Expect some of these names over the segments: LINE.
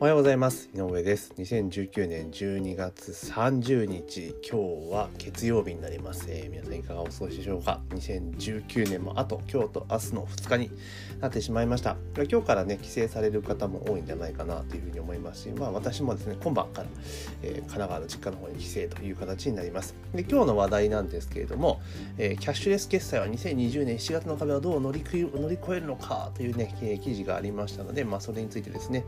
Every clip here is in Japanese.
おはようございます。井上です。2019年12月30日今日は月曜日になります。皆さんいかがお過ごしでしょうか。2019年もあと今日と明日の2日になってしまいました。今日からね帰省される方も多いんじゃないかなというふうに思いますし、私もですね今晩から、神奈川の実家の方に帰省という形になります。で今日の話題なんですけれども、キャッシュレス決済は2020年7月の壁をどう乗り越えるのかというね記事がありましたので、それについてですね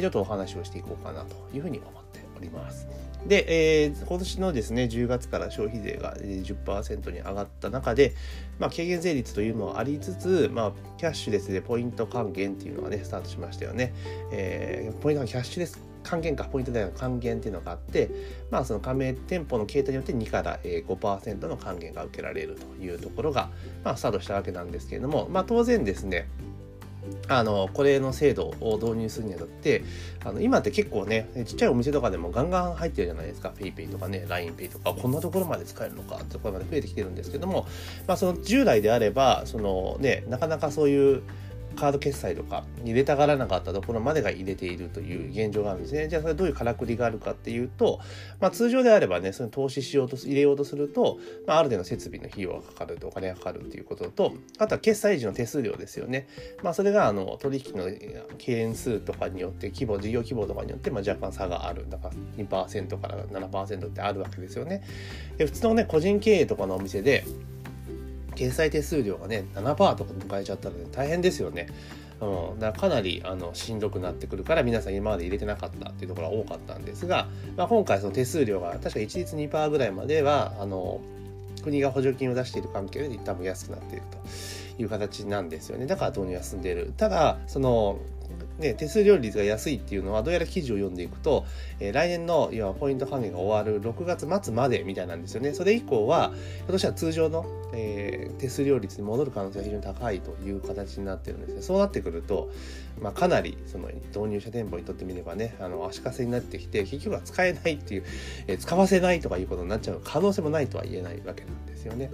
ちょっとお話をしていこうかなというふうに思っております。で、今年のですね10月から消費税が 10% に上がった中で、軽減税率というのはありつつ、キャッシュレスでポイント還元っていうのがねスタートしましたよね。ポイントがキャッシュレス還元かポイント代の還元っていうのがあって、その加盟店舗の形態によって2から 5% の還元が受けられるというところが、スタートしたわけなんですけれども、当然ですねこれの制度を導入するにあたって今って結構ねちっちゃいお店とかでもガンガン入ってるじゃないですか。 PayPay とかね LINEPay とかこんなところまで使えるのかってところまで増えてきてるんですけども、その従来であればその、なかなかそういうカード決済とか入れたがらなかったところまでが入れているという現状があるんですね。じゃあそれどういうからくりがあるかっていうと、通常であればねその投資しようと入れようとすると、ある程度設備の費用がかかるとお金がかかるということと、あとは決済時の手数料ですよね。それが取引の件数とかによって事業規模とかによって若干差がある。だから 2% から 7% ってあるわけですよね。で普通のね個人経営とかのお店で決済手数料がね 7% とか迎えちゃったら、大変ですよね。かなりしんどくなってくるから、皆さん今まで入れてなかったっていうところは多かったんですが、今回その手数料が確か一律 2% ぐらいまでは国が補助金を出している関係で多分安くなっているという形なんですよね。だから導入は進んでいる。ただその手数料率が安いっていうのはどうやら記事を読んでいくと、来年のいわばポイント還元が終わる6月末までみたいなんですよね。それ以降はひょっとしたら通常の、手数料率に戻る可能性が非常に高いという形になってるんですね。そうなってくると、かなりその導入者店舗にとってみればね足かせになってきて、結局は使えないっていう、使わせないとかいうことになっちゃう可能性もないとは言えないわけなんですよね。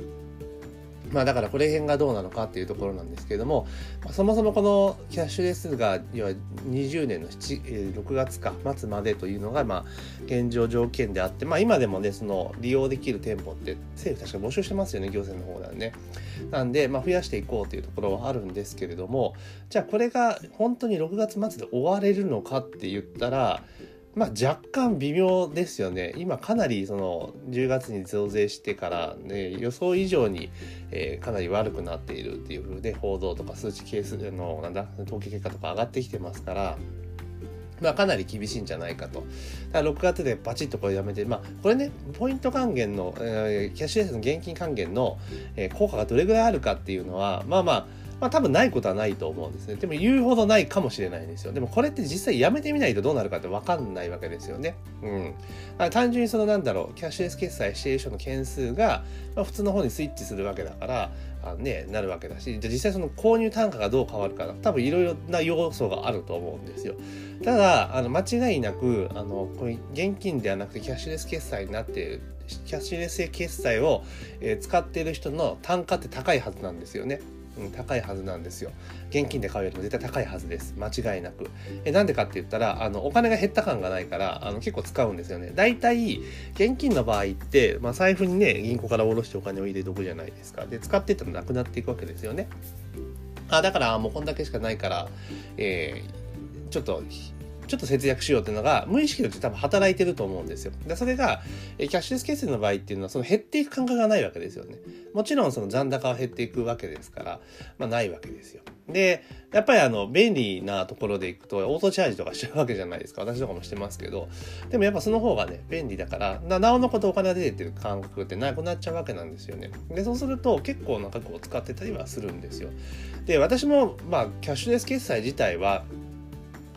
だからこれ辺がどうなのかっていうところなんですけれども、そもそもこのキャッシュレスが要は20年の6月か末までというのが現状条件であって、今でもねその利用できる店舗って政府確か募集してますよね、行政の方なんで、増やしていこうというところはあるんですけれども、じゃあこれが本当に6月末で終われるのかって言ったら若干微妙ですよね。今かなりその10月に増税してから、予想以上に、かなり悪くなっているっていう風で報道とか数値係数の統計結果とか上がってきてますから、かなり厳しいんじゃないかと。だから6月でバチッとこれやめて、これねポイント還元の、キャッシュレスの現金還元の、効果がどれぐらいあるかっていうのは多分ないことはないと思うんですね。でも言うほどないかもしれないんですよ。でもこれって実際やめてみないとどうなるかって分かんないわけですよね。単純にそのキャッシュレス決済している人の件数が、普通の方にスイッチするわけだからなるわけだし、実際その購入単価がどう変わるか多分いろいろな要素があると思うんですよ。ただ間違いなくこういう現金ではなくてキャッシュレス決済になっているキャッシュレス決済を、使っている人の単価って高いはずなんですよね。高いはずなんですよ。現金で買うよりも絶対高いはずです、間違いなく。なんでかって言ったらお金が減った感がないから結構使うんですよね。だいたい現金の場合って、財布にね銀行から下ろしてお金を入れておくじゃないですか。で使っていったらなくなっていくわけですよね。だからもうこんだけしかないから、ちょっと節約しようっていうのが無意識のうち多分働いてると思うんですよ。でそれがキャッシュレス決済の場合っていうのはその減っていく感覚がないわけですよね。もちろんその残高は減っていくわけですから、ないわけですよ。でやっぱり便利なところでいくとオートチャージとかしちゃうわけじゃないですか。私とかもしてますけど、でもやっぱその方がね便利だからなおのことお金が出てってる感覚ってなくなっちゃうわけなんですよね。でそうすると結構な額を使ってたりはするんですよ。で私もキャッシュレス決済自体は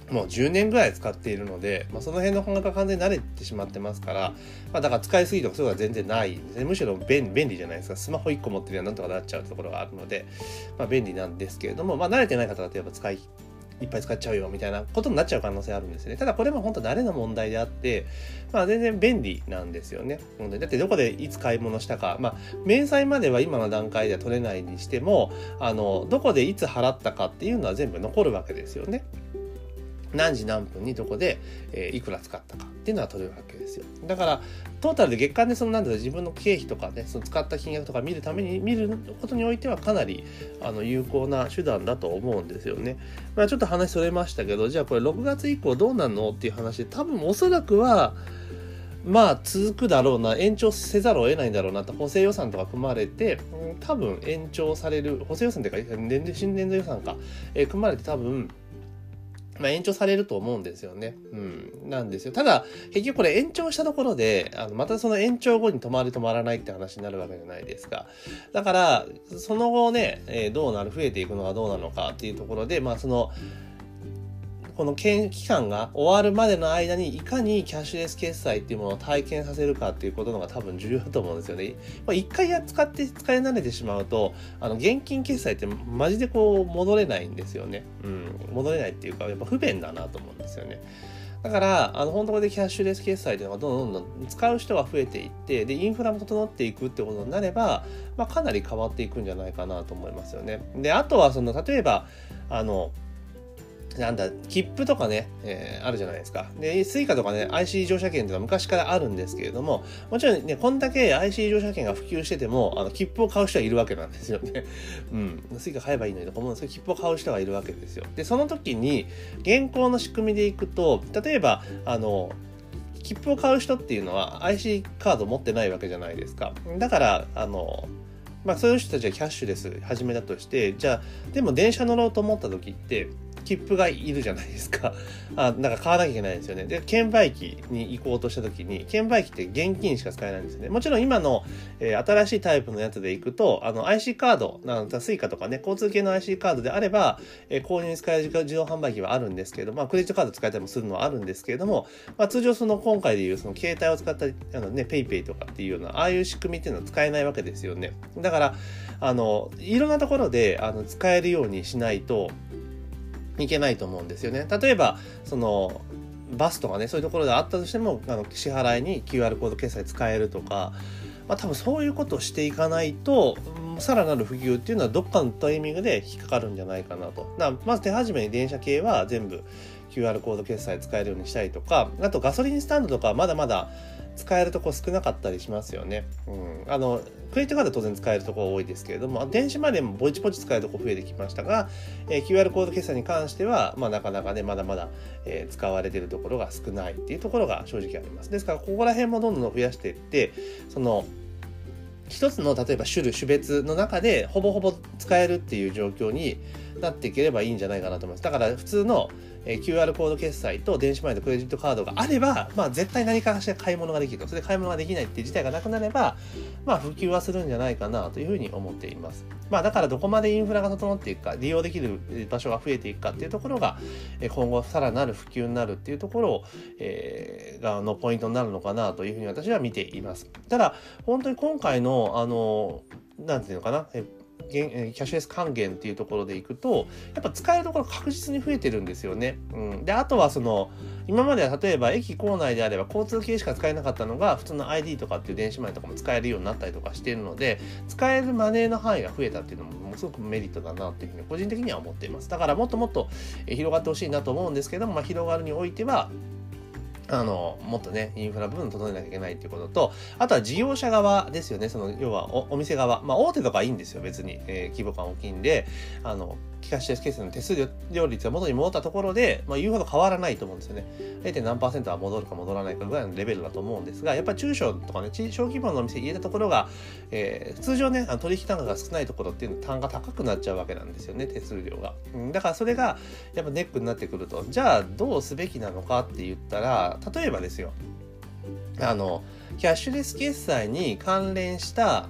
もう10年ぐらい使っているので、その辺の感覚が完全に慣れてしまってますから、だから使いすぎとかそういうのは全然ないんですね。むしろ便利じゃないですか。スマホ1個持ってるやんなんとかなっちゃうところがあるので、便利なんですけれども、慣れてない方だとやっぱいっぱい使っちゃうよみたいなことになっちゃう可能性あるんですね。ただこれも本当慣れの問題であって、全然便利なんですよね。だってどこでいつ買い物したか、明細までは今の段階では取れないにしても、どこでいつ払ったかっていうのは全部残るわけですよね。何時何分にどこで、いくら使ったかっていうのは取れるわけですよ。だからトータルで月間でそのなんだろう自分の経費とかね、その使った金額とか見ることにおいてはかなり有効な手段だと思うんですよね。まあ、ちょっと話それましたけど、じゃあこれ6月以降どうなるのっていう話で、多分おそらくはまあ続くだろうな、延長せざるを得ないんだろうなと、補正予算とか組まれて、多分延長される、補正予算というか新年度予算か、組まれて多分まあ、延長されると思うんですよね。なんですよ。ただ、結局これ延長したところで、またその延長後に止まらないって話になるわけじゃないですか。だから、その後ね、どうなる、増えていくのはどうなのかっていうところで、まあ、この期間が終わるまでの間にいかにキャッシュレス決済っていうものを体験させるかっていうことのが多分重要だと思うんですよね。一回使い慣れてしまうと、現金決済ってマジで戻れないんですよね。戻れないっていうか、やっぱ不便だなと思うんですよね。だから、本当これでキャッシュレス決済というのがどんどん使う人が増えていって、で、インフラも整っていくってことになれば、まあ、かなり変わっていくんじゃないかなと思いますよね。で、あとは例えば、切符とかね、あるじゃないですか。で、スイカとかね、IC 乗車券とか昔からあるんですけれども、もちろんね、こんだけ IC 乗車券が普及してても、切符を買う人はいるわけなんですよね。スイカ買えばいいのにとか思うんですけど、切符を買う人がいるわけですよ。で、その時に、現行の仕組みでいくと、例えば、切符を買う人っていうのは IC カード持ってないわけじゃないですか。だから、まあ、そういう人たちはキャッシュレス始めだとして、じゃあ、でも電車乗ろうと思った時って、切符がいるじゃないですか。買わなきゃいけないんですよね。で、券売機に行こうとしたときに、券売機って現金しか使えないんですよね。もちろん今の、新しいタイプのやつで行くと、IC カード、スイカとかね、交通系の IC カードであれば、購入に使える自動販売機はあるんですけど、まあ、クレジットカード使えたりもするのはあるんですけれども、まあ、通常今回でいう携帯を使ったペイペイとかっていうような、ああいう仕組みっていうのは使えないわけですよね。だから、いろんなところで、使えるようにしないと、いけないと思うんですよね。例えばバスとかね、そういうところであったとしても支払いに QR コード決済使えるとか、まあ、多分そういうことをしていかないとさらなる普及っていうのはどっかのタイミングで引っかかるんじゃないかなと。まず手始めに電車系は全部 QR コード決済使えるようにしたりとか、あとガソリンスタンドとかはまだまだ使えるとこ少なかったりしますよね。クレジットカードは当然使えるところ多いですけれども、電子マネーもぼちぼち使えるところ増えてきましたが、QR コード決済に関しては、まあ、なかなかね、まだまだ、使われているところが少ないっていうところが正直あります。ですから、ここら辺もどんどん増やしていって、一つの例えば種別の中でほぼほぼ使えるっていう状況になっていければいいんじゃないかなと思います。だから普通の QR コード決済と電子マネーとクレジットカードがあれば、まあ絶対何かしら買い物ができると。それで買い物ができないっていう事態がなくなれば、まあ普及はするんじゃないかなというふうに思っています。まあだからどこまでインフラが整っていくか、利用できる場所が増えていくかっていうところが、今後さらなる普及になるっていうところを、のポイントになるのかなというふうに私は見ています。ただ本当に今回のなんていうのかな、キャッシュレス還元っていうところでいくと、やっぱ使えるところ確実に増えてるんですよね。で、あとは今までは例えば駅構内であれば交通系しか使えなかったのが、普通の ID とかっていう電子マネーとかも使えるようになったりとかしているので、使えるマネーの範囲が増えたっていうのもものすごくメリットだなっていうふうに個人的には思っています。だからもっともっと広がってほしいなと思うんですけども、まあ、広がるにおいてはもっとね、インフラ部分整えなきゃいけないっていうことと、あとは事業者側ですよね。要はお店側。まあ、大手とかはいいんですよ、別に。規模感大きいんで、キャッシュレス決済の手数料率が元に戻ったところで、まあ、言うほど変わらないと思うんですよね。0. 何%は戻るか戻らないかぐらいのレベルだと思うんですが、やっぱり中小とかね、小規模のお店入れたところが、通常ね、取引単価が少ないところっていうのは単価高くなっちゃうわけなんですよね、手数料が。だからそれが、やっぱネックになってくると、じゃあどうすべきなのかって言ったら、例えばですよ、キャッシュレス決済に関連した、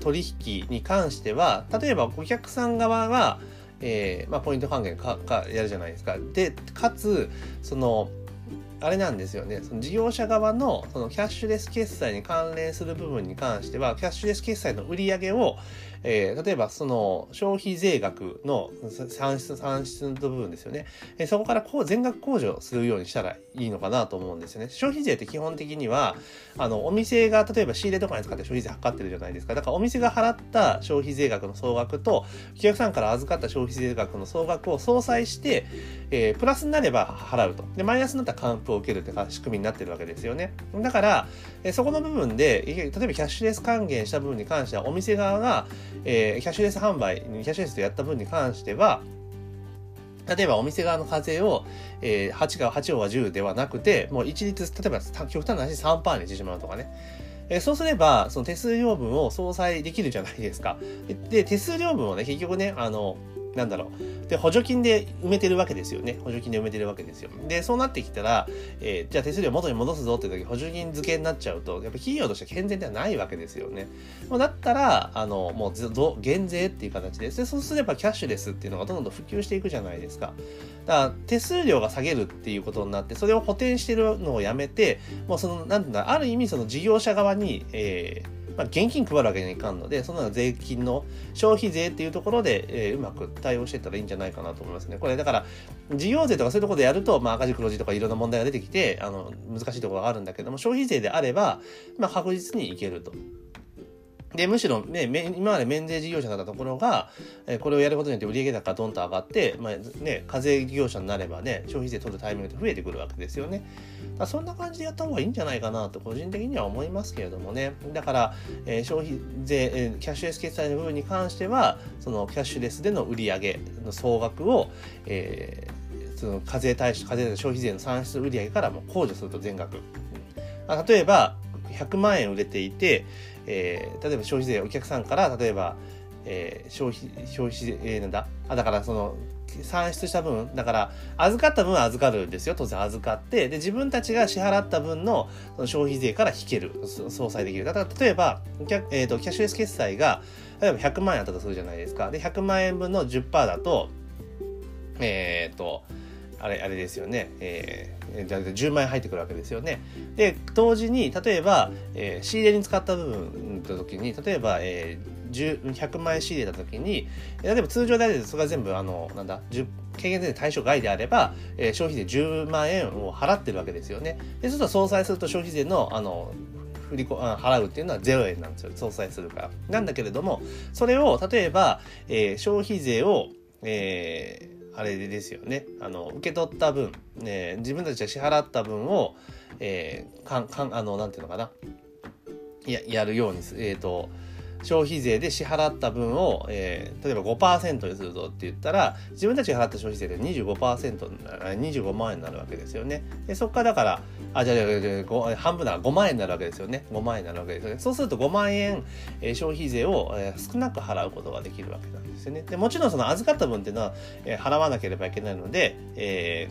取引に関しては、例えばお客さん側が、ポイント還元やるじゃないですか。で、かつ、あれなんですよね。事業者側のキャッシュレス決済に関連する部分に関しては、キャッシュレス決済の売り上げを、例えばその消費税額の算出の部分ですよね、そこからこう全額控除するようにしたらいいのかなと思うんですよね。消費税って基本的にはお店が例えば仕入れとかに使って消費税測ってるじゃないですか。だからお店が払った消費税額の総額とお客さんから預かった消費税額の総額を相殺して、プラスになれば払うと、でマイナスになったら還付を受けるという仕組みになってるわけですよね。だから、そこの部分で例えばキャッシュレス還元した部分に関してはお店側が、キャッシュレス販売キャッシュレスとやった分に関しては例えばお店側の課税を、8は10ではなくてもう一律例えば極端な話 3% にしてしまうとかね、そうすればその手数料分を相殺できるじゃないですか。で手数料分をね結局ねで補助金で埋めてるわけですよね。でそうなってきたら、じゃあ手数料元に戻すぞって時補助金付けになっちゃうとやっぱ企業としては健全ではないわけですよね。だったらもう減税っていう形です。でそうすればキャッシュレスっていうのがどんどん普及していくじゃないですか。だから手数料が下げるっていうことになってそれを補填してるのをやめてもうそのなんていうんだある意味その事業者側に、現金配るわけにはいかんのでその税金の消費税っていうところで、うまく対応していったらいいんじゃないかなと思いますね。これだから事業税とかそういうところでやると、赤字黒字とかいろんな問題が出てきて難しいところがあるんだけども消費税であれば、確実にいけると。でむしろ、今まで免税事業者だったところが、これをやることによって売上高がドンと上がって、課税事業者になればね消費税取るタイミングって増えてくるわけですよね。だそんな感じでやった方がいいんじゃないかなと個人的には思いますけれどもね。だから、消費税、キャッシュレス決済の部分に関してはそのキャッシュレスでの売上の総額を、その課税対象消費税の算出売上からも控除すると全額。例えば100万円売れていて、例えば消費税お客さんから例えば、だからその算出した分だから預かった分は預かるんですよ。当然預かってで自分たちが支払った分の消費税から引ける相殺できる。だから例えばキャッシュレス決済が例えば100万円あったとするじゃないですか。で100万円分の 10% だとあれですよね、10万円入ってくるわけですよね。で同時に例えば、仕入れに使った部分の時に例えば、100万円仕入れた時に例えば通常であればそれが全部軽減税で対象外であれば、消費税10万円を払ってるわけですよね。でそうすると相殺すると消費税の払うっていうのは0円なんですよ。相殺するからなんだけれどもそれを例えば、消費税を受け取った分、自分たちが支払った分を、やるように消費税で支払った分を、例えば 5% にするぞって言ったら自分たちが払った消費税で 25万円になるわけですよね。でそこからだから半分なら5万円になるわけですよね。そうすると5万円、消費税を、少なく払うことができるわけなんですよね。でもちろんその預かった分っていうのは、払わなければいけないので、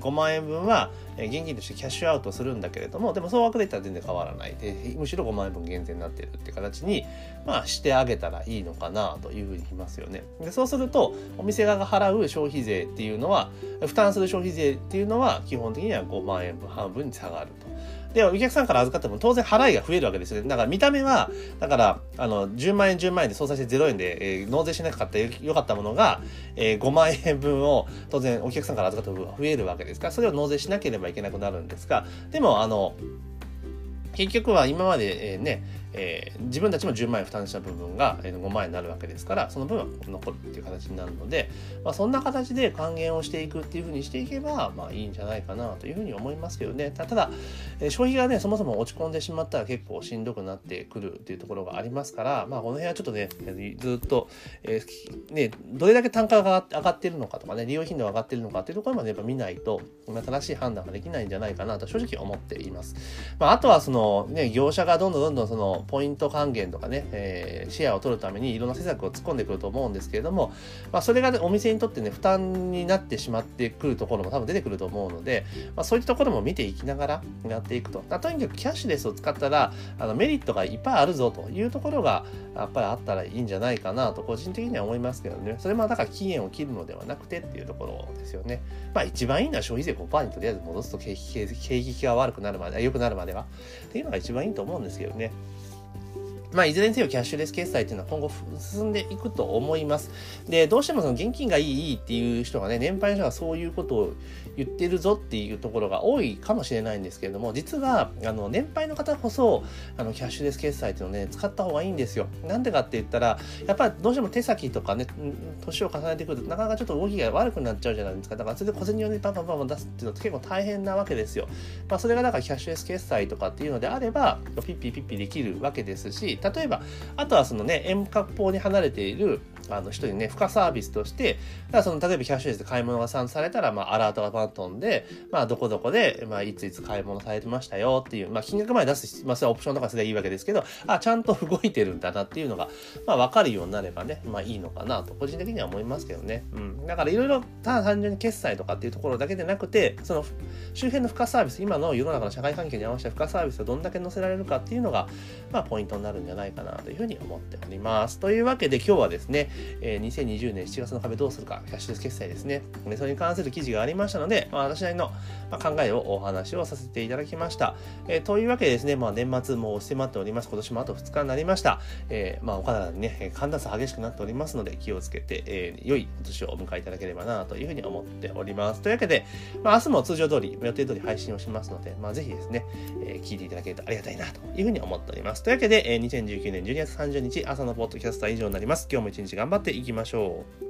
5万円分は、現金としてキャッシュアウトするんだけれどもでも総額でいったら全然変わらないでむしろ5万円分減税になっているって形に、してあげたらいいのかなというふうに言いますよね。でそうするとお店側が払う消費税っていうのは負担する消費税っていうのは基本的には5万円分半分に下がると。でお客さんから預かっても当然払いが増えるわけですよね。だから見た目はだから10万円で相殺して0円で、納税しなかったよかったものが、5万円分を当然お客さんから預かった分が増えるわけですからそれを納税しなければいけなくなるんですがでも結局は今まで自分たちも10万円負担した部分が5万円になるわけですからその分は残るっていう形になるので、そんな形で還元をしていくっていうふうにしていけば、いいんじゃないかなというふうに思いますけどね。ただ消費がねそもそも落ち込んでしまったら結構しんどくなってくるっていうところがありますから、この辺はちょっとねずっと、どれだけ単価が上がってるのかとかね利用頻度が上がってるのかっていうところまでやっぱ見ないと正しい判断ができないんじゃないかなと正直思っています。あとはそのね業者がどんどんそのポイント還元とかね、シェアを取るためにいろんな施策を突っ込んでくると思うんですけれども、それが、お店にとってね負担になってしまってくるところも多分出てくると思うので、そういったところも見ていきながらやっていくと。とにかくキャッシュレスを使ったらメリットがいっぱいあるぞというところがやっぱりあったらいいんじゃないかなと個人的には思いますけどね。それもだから期限を切るのではなくてっていうところですよね。一番いいのは消費税 5% にとりあえず戻すと景気が良くなるまではっていうのが一番いいと思うんですけどね。まあ、いずれにせよキャッシュレス決済というのは今後進んでいくと思います。で、どうしてもその現金がいいっていう人がね、年配の人がそういうことを言ってるぞっていうところが多いかもしれないんですけれども、実は年配の方こそキャッシュレス決済というのをね、使った方がいいんですよ。なんでかって言ったら、やっぱりどうしても手先とかね、年を重ねてくるとなかなかちょっと動きが悪くなっちゃうじゃないですか。だからそれで小銭をね、バンバンバンバン出すっていうのって結構大変なわけですよ。まあ、それがだからキャッシュレス決済とかっていうのであれば、ピッピピッピできるわけですし、例えばあとはそのね、遠隔方に離れている人にね、付加サービスとして、だからその例えばキャッシュレスで買い物が散されたら、まあ、アラートがバン飛んで、まあ、どこどこで、まあ、いついつ買い物されてましたよっていう、まあ、金額まで出す、まあ、それはオプションとかすればいいわけですけど、あ、ちゃんと動いてるんだなっていうのが、まあ、わかるようになればね、まあ、いいのかなと、個人的には思いますけどね。うん。だから、いろいろ、ただ単純に決済とかっていうところだけでなくて、その、周辺の付加サービス、今の世の中の社会環境に合わせた付加サービスをどんだけ載せられるかっていうのが、まあ、ポイントになるんじゃないかなというふうに思っております。というわけで、今日はですね、2020年7月の壁どうするか、キャッシュレス決済ですね。それに関する記事がありましたので、まあ、私なりの考えをお話をさせていただきました。というわけでですね、まあ、年末も迫っております。今年もあと2日になりました。まあ、お体にね、寒暖差激しくなっておりますので、気をつけて、良いお年をお迎えいただければなというふうに思っております。というわけで、まあ、明日も通常通り、予定通り配信をしますので、まあ、ぜひですね、聞いていただけるとありがたいなというふうに思っております。というわけで、2019年12月30日朝のポッドキャストは以上になります。今日も一日頑張っていきましょう。